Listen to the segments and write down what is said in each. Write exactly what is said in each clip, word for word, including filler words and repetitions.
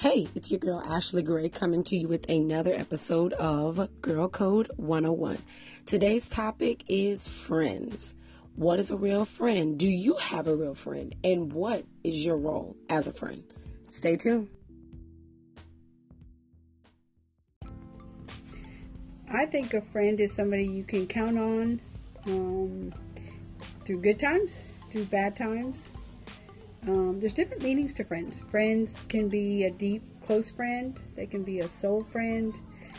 Hey, it's your girl Ashley Gray coming to you with another episode of Girl Code one oh one. Today's topic is friends. What is a real friend? Do you have a real friend? And what is your role as a friend? Stay tuned. I think a friend is somebody you can count on um, through good times, through bad times. Um, there's different meanings to friends. Friends can be a deep, close friend. They can be a soul friend.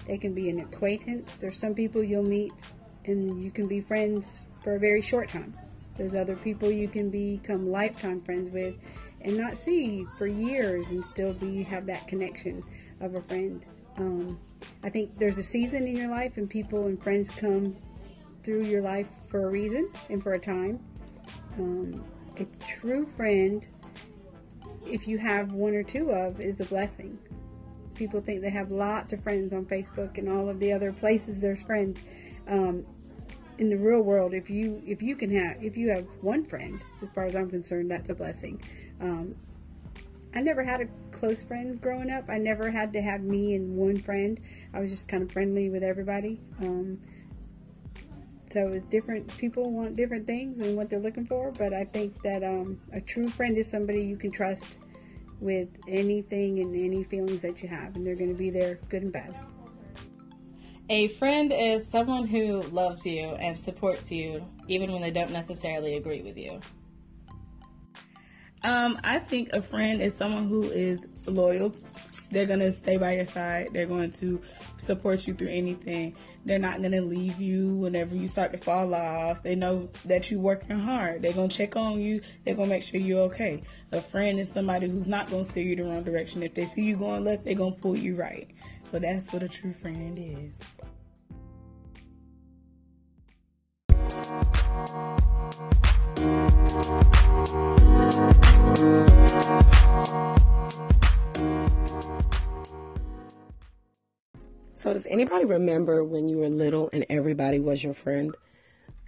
They can be an acquaintance. There's some people you'll meet and you can be friends for a very short time. There's other people you can become lifetime friends with and not see for years and still be have that connection of a friend. Um, I think there's a season in your life, and people and friends come through your life for a reason and for a time. Um, A true friend, if you have one or two of, is a blessing. People think they have lots of friends on Facebook and all of the other places there's friends. Um, in the real world, if you if you can have if you have one friend, as far as I'm concerned, that's a blessing. Um, I never had a close friend growing up. I never had to have me and one friend. I was just kind of friendly with everybody. Um, So it's different. People want different things and what they're looking for, but I think that um, a true friend is somebody you can trust with anything and any feelings that you have, and they're going to be there, good and bad. A friend is someone who loves you and supports you, even when they don't necessarily agree with you. Um, I think a friend is someone who is loyal. They're going to stay by your side. They're going to support you through anything. They're not going to leave you whenever you start to fall off. They know that you're working hard. They're going to check on you. They're going to make sure you're okay. A friend is somebody who's not going to steer you the wrong direction. If they see you going left, they're going to pull you right. So that's what a true friend is. So does anybody remember when you were little and everybody was your friend?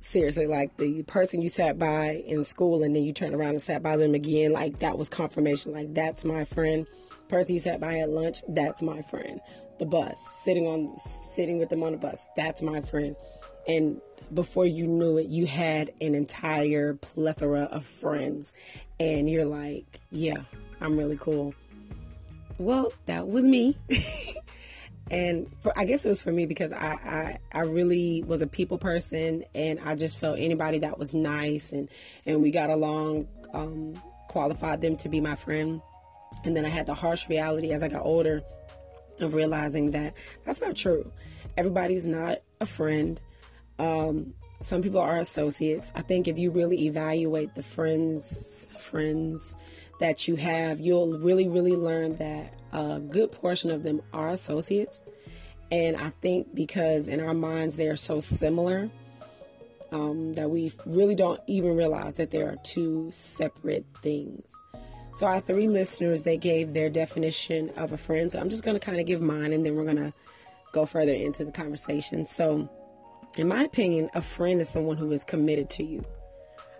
Seriously, like the person you sat by in school and then you turned around and sat by them again, like that was confirmation, like that's my friend. Person you sat by at lunch, that's my friend. The bus, sitting on, sitting with them on the bus, that's my friend. And before you knew it, you had an entire plethora of friends. And you're like, yeah, I'm really cool. Well, that was me. And for, I guess it was for me because I, I, I really was a people person, and I just felt anybody that was nice and, and we got along um, qualified them to be my friend. And then I had the harsh reality as I got older of realizing that that's not true. Everybody's not a friend. Um, some people are associates. I think if you really evaluate the friends, friends that you have, you'll really, really learn that a good portion of them are associates. And I think because in our minds they are so similar um, that we really don't even realize that there are two separate things. So our three listeners, they gave their definition of a friend. So I'm just going to kind of give mine, and then we're going to go further into the conversation. So in my opinion, a friend is someone who is committed to you.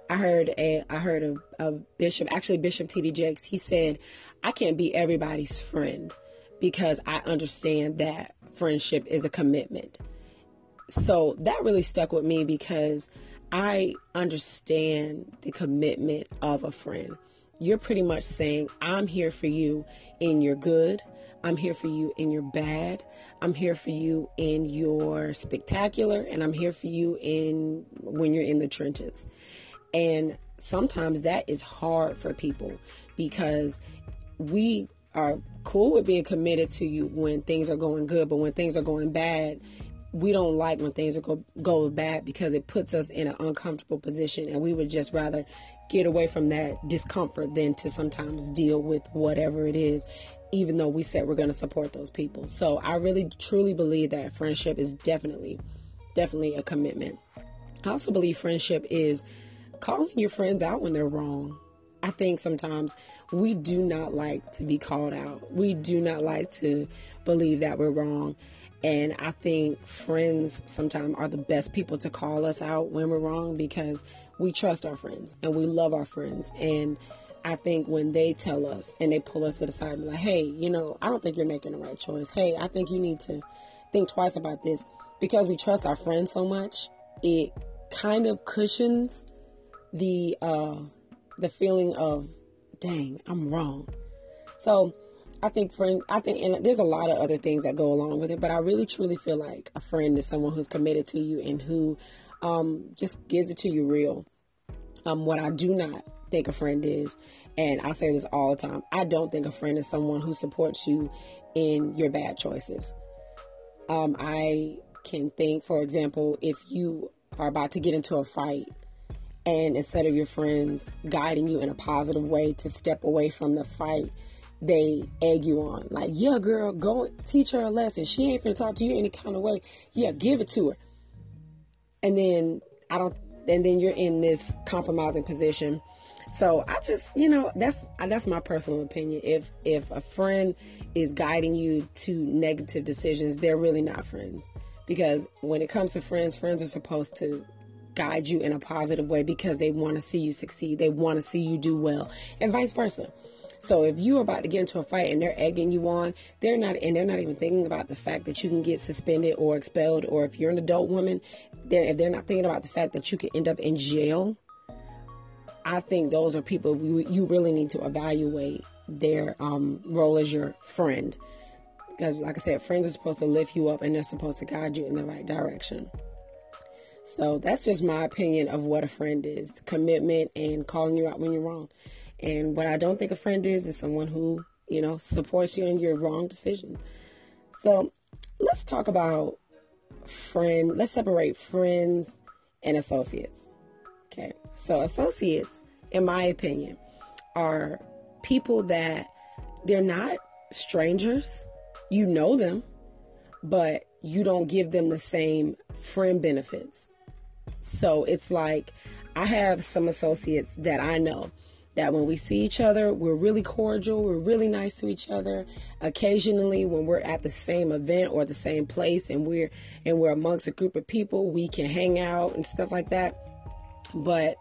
I heard a, I heard a, a bishop, actually Bishop T D Jakes, he said, I can't be everybody's friend because I understand that friendship is a commitment. So that really stuck with me because I understand the commitment of a friend. You're pretty much saying, I'm here for you in your good. I'm here for you in your bad. I'm here for you in your spectacular. And I'm here for you in when you're in the trenches. And sometimes that is hard for people because we are cool with being committed to you when things are going good, but when things are going bad, we don't like when things are go, go bad because it puts us in an uncomfortable position, and we would just rather get away from that discomfort than to sometimes deal with whatever it is, even though we said we're going to support those people. So I really truly believe that friendship is definitely, definitely a commitment. I also believe friendship is calling your friends out when they're wrong. I think sometimes we do not like to be called out. We do not like to believe that we're wrong. And I think friends sometimes are the best people to call us out when we're wrong because we trust our friends and we love our friends. And I think when they tell us and they pull us to the side and be like, hey, you know, I don't think you're making the right choice. Hey, I think you need to think twice about this. Because we trust our friends so much, it kind of cushions the uh, the feeling of, dang, I'm wrong. So I think friend, I think, and there's a lot of other things that go along with it, but I really truly feel like a friend is someone who's committed to you and who um, just gives it to you real. Um, what I do not think a friend is, and I say this all the time, I don't think a friend is someone who supports you in your bad choices. Um, I can think, for example, if you are about to get into a fight, and instead of your friends guiding you in a positive way to step away from the fight, they egg you on. Like, yeah, girl, go teach her a lesson. She ain't finna talk to you any kind of way. Yeah, give it to her. And then I don't. And then you're in this compromising position. So I just, you know, that's that's my personal opinion. If if a friend is guiding you to negative decisions, they're really not friends. Because when it comes to friends, friends are supposed to guide you in a positive way because they want to see you succeed. They want to see you do well, and vice versa. So if you're about to get into a fight and they're egging you on, they're not, and they're not even thinking about the fact that you can get suspended or expelled, or if you're an adult woman, they're, if they're not thinking about the fact that you could end up in jail, I think those are people we, you really need to evaluate their um, role as your friend. Because like I said, friends are supposed to lift you up and they're supposed to guide you in the right direction. So that's just my opinion of what a friend is. Commitment and calling you out when you're wrong. And what I don't think a friend is, is someone who, you know, supports you in your wrong decisions. So let's talk about friend. Let's separate friends and associates. Okay. So associates, in my opinion, are people that they're not strangers. You know them, but you don't give them the same friend benefits. So it's like, I have some associates that I know that when we see each other, we're really cordial, we're really nice to each other. Occasionally, when we're at the same event or the same place and we're and we're amongst a group of people, we can hang out and stuff like that. But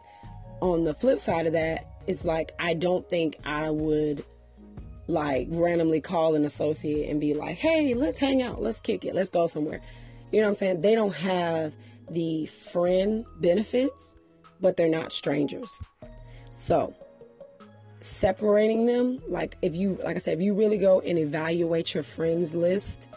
on the flip side of that, it's like, I don't think I would like randomly call an associate and be like, hey, let's hang out, let's kick it, let's go somewhere. You know what I'm saying? They don't have the friend benefits, but they're not strangers. So separating them, like if you, like I said, if you really go and evaluate your friends list,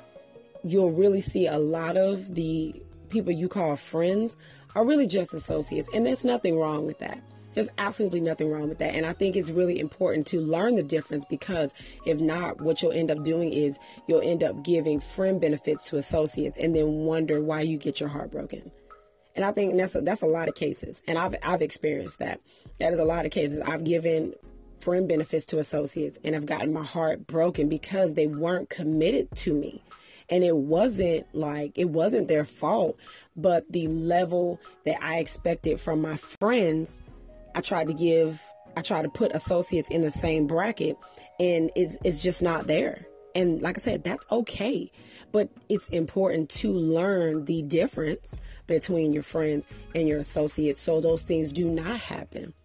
you'll really see a lot of the people you call friends are really just associates. And there's nothing wrong with that. There's absolutely nothing wrong with that. And I think it's really important to learn the difference, because if not, what you'll end up doing is you'll end up giving friend benefits to associates and then wonder why you get your heart broken. And I think that's a, that's a lot of cases. And I've, I've experienced that. That is a lot of cases. I've given friend benefits to associates and I've gotten my heart broken because they weren't committed to me. And it wasn't like, it wasn't their fault, but the level that I expected from my friends, I tried to give, I tried to put associates in the same bracket, and it's, it's just not there. And like I said, that's okay. But it's important to learn the difference between your friends and your associates, so those things do not happen.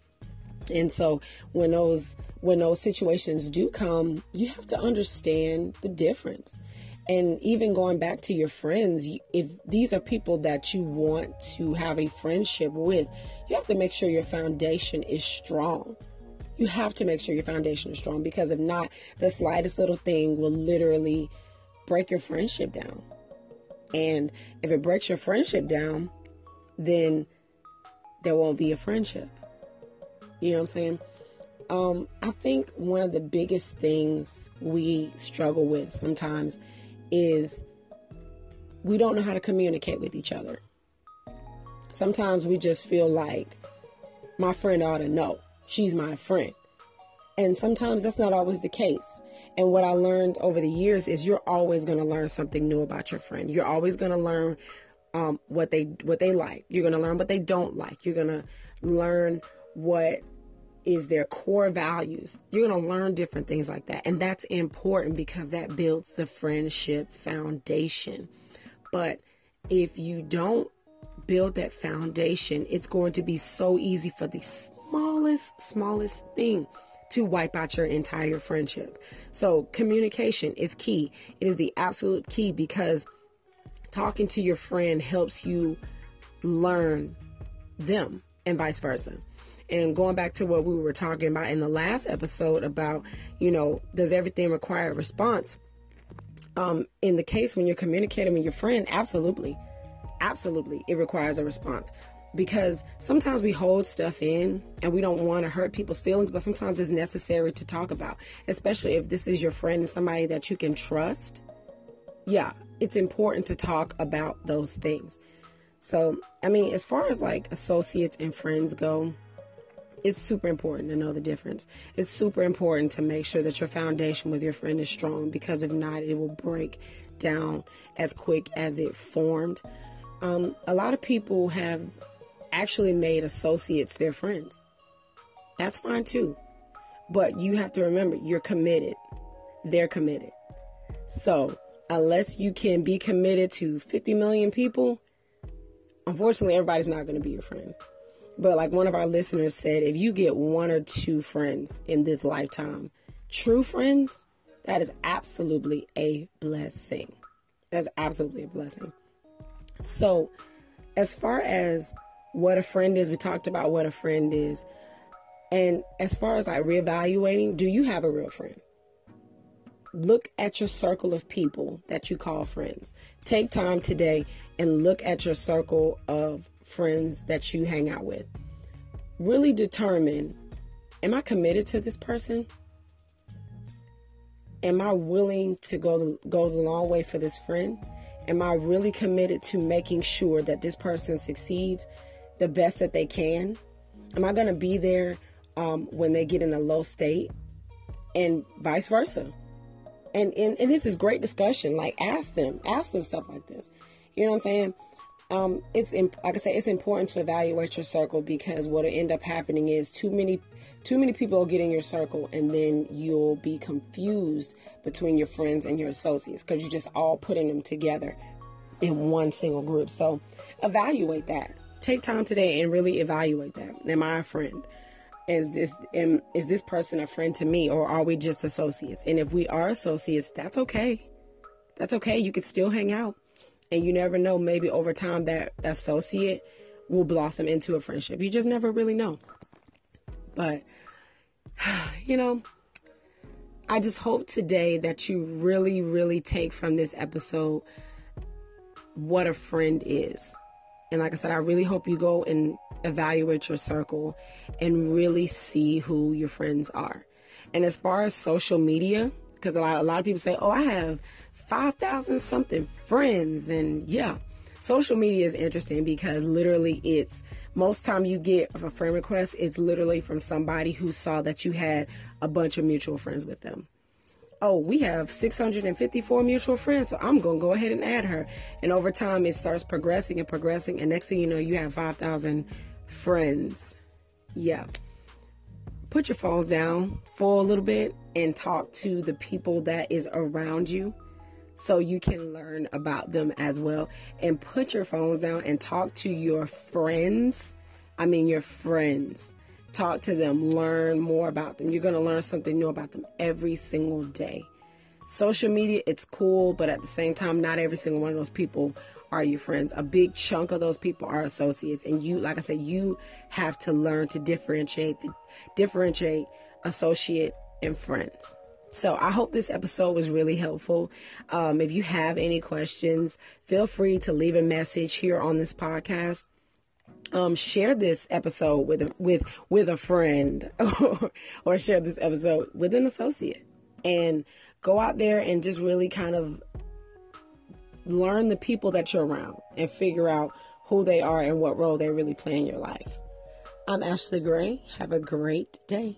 And so when those, when those situations do come, you have to understand the difference. And even going back to your friends, if these are people that you want to have a friendship with, you have to make sure your foundation is strong. You have to make sure your foundation is strong, because if not, the slightest little thing will literally break your friendship down. And if it breaks your friendship down, then there won't be a friendship. You know what I'm saying? Um, I think one of the biggest things we struggle with sometimes is we don't know how to communicate with each other. Sometimes we just feel like my friend ought to know. She's my friend. And sometimes that's not always the case. And what I learned over the years is you're always going to learn something new about your friend. You're always going to learn um, what they what they like. You're going to learn what they don't like. You're going to learn what is their core values. You're going to learn different things like that. And that's important, because that builds the friendship foundation. But if you don't build that foundation, it's going to be so easy for the smallest, smallest thing to wipe out your entire friendship. So communication is key. It is the absolute key, because talking to your friend helps you learn them and vice versa. And going back to what we were talking about in the last episode about, you know, does everything require a response? Um, in the case when you're communicating with your friend, absolutely, absolutely, it requires a response. Because sometimes we hold stuff in and we don't want to hurt people's feelings, but sometimes it's necessary to talk about, especially if this is your friend and somebody that you can trust. Yeah, it's important to talk about those things. So, I mean, as far as like associates and friends go, it's super important to know the difference. It's super important to make sure that your foundation with your friend is strong, because if not, it will break down as quick as it formed. Um, a lot of people have actually made associates their friends. That's fine too. But you have to remember, you're committed. They're committed. So unless you can be committed to fifty million people, unfortunately, everybody's not going to be your friend. But like one of our listeners said, if you get one or two friends in this lifetime, true friends, that is absolutely a blessing. That's absolutely a blessing. So as far as what a friend is, we talked about what a friend is. And as far as like reevaluating, do you have a real friend? Look at your circle of people that you call friends. Take time today and look at your circle of friends that you hang out with. Really determine, am I committed to this person? Am I willing to go the, go the long way for this friend? Am I really committed to making sure that this person succeeds the best that they can? Am I going to be there um, when they get in a low state, and vice versa? And, and and this is great discussion. Like ask them, ask them stuff like this. You know what I'm saying? Um, it's imp- like I said, it's important to evaluate your circle, because what'll end up happening is too many, too many people will get in your circle, and then you'll be confused between your friends and your associates, because you're just all putting them together in one single group. So evaluate that. Take time today and really evaluate that. Am I a friend? Is this am, is this person a friend to me, or are we just associates? And if we are associates, that's okay. That's okay. You could still hang out. And you never know, maybe over time that associate will blossom into a friendship. You just never really know. But, you know, I just hope today that you really, really take from this episode what a friend is. And like I said, I really hope you go and evaluate your circle and really see who your friends are. And as far as social media, because a lot, a lot of people say, oh, I have five thousand something friends. And yeah, social media is interesting, because literally it's most time you get a friend request, it's literally from somebody who saw that you had a bunch of mutual friends with them. Oh, we have six hundred fifty-four mutual friends, so I'm going to go ahead and add her. And over time it starts progressing and progressing. And next thing you know, you have five thousand friends. Yeah. Put your phones down for a little bit and talk to the people that is around you, so you can learn about them as well. And put your phones down and talk to your friends. I mean, your friends. Talk to them. Learn more about them. You're going to learn something new about them every single day. Social media, it's cool, but at the same time, not every single one of those people are your friends. A big chunk of those people are associates. And you, like I said, you have to learn to differentiate, the, differentiate associate and friends. So I hope this episode was really helpful. Um, if you have any questions, feel free to leave a message here on this podcast. Um, share this episode with a, with with a friend or, or share this episode with an associate, and go out there and just really kind of learn the people that you're around and figure out who they are and what role they really play in your life. I'm Ashley Gray. Have a great day.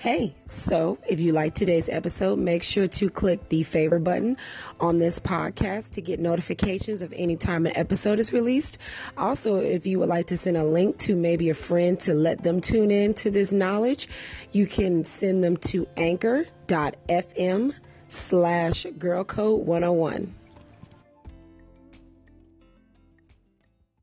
Hey, so if you like today's episode, make sure to click the favorite button on this podcast to get notifications of any time an episode is released. Also, if you would like to send a link to maybe a friend to let them tune in to this knowledge, you can send them to anchor dot f m slash girl code one oh one.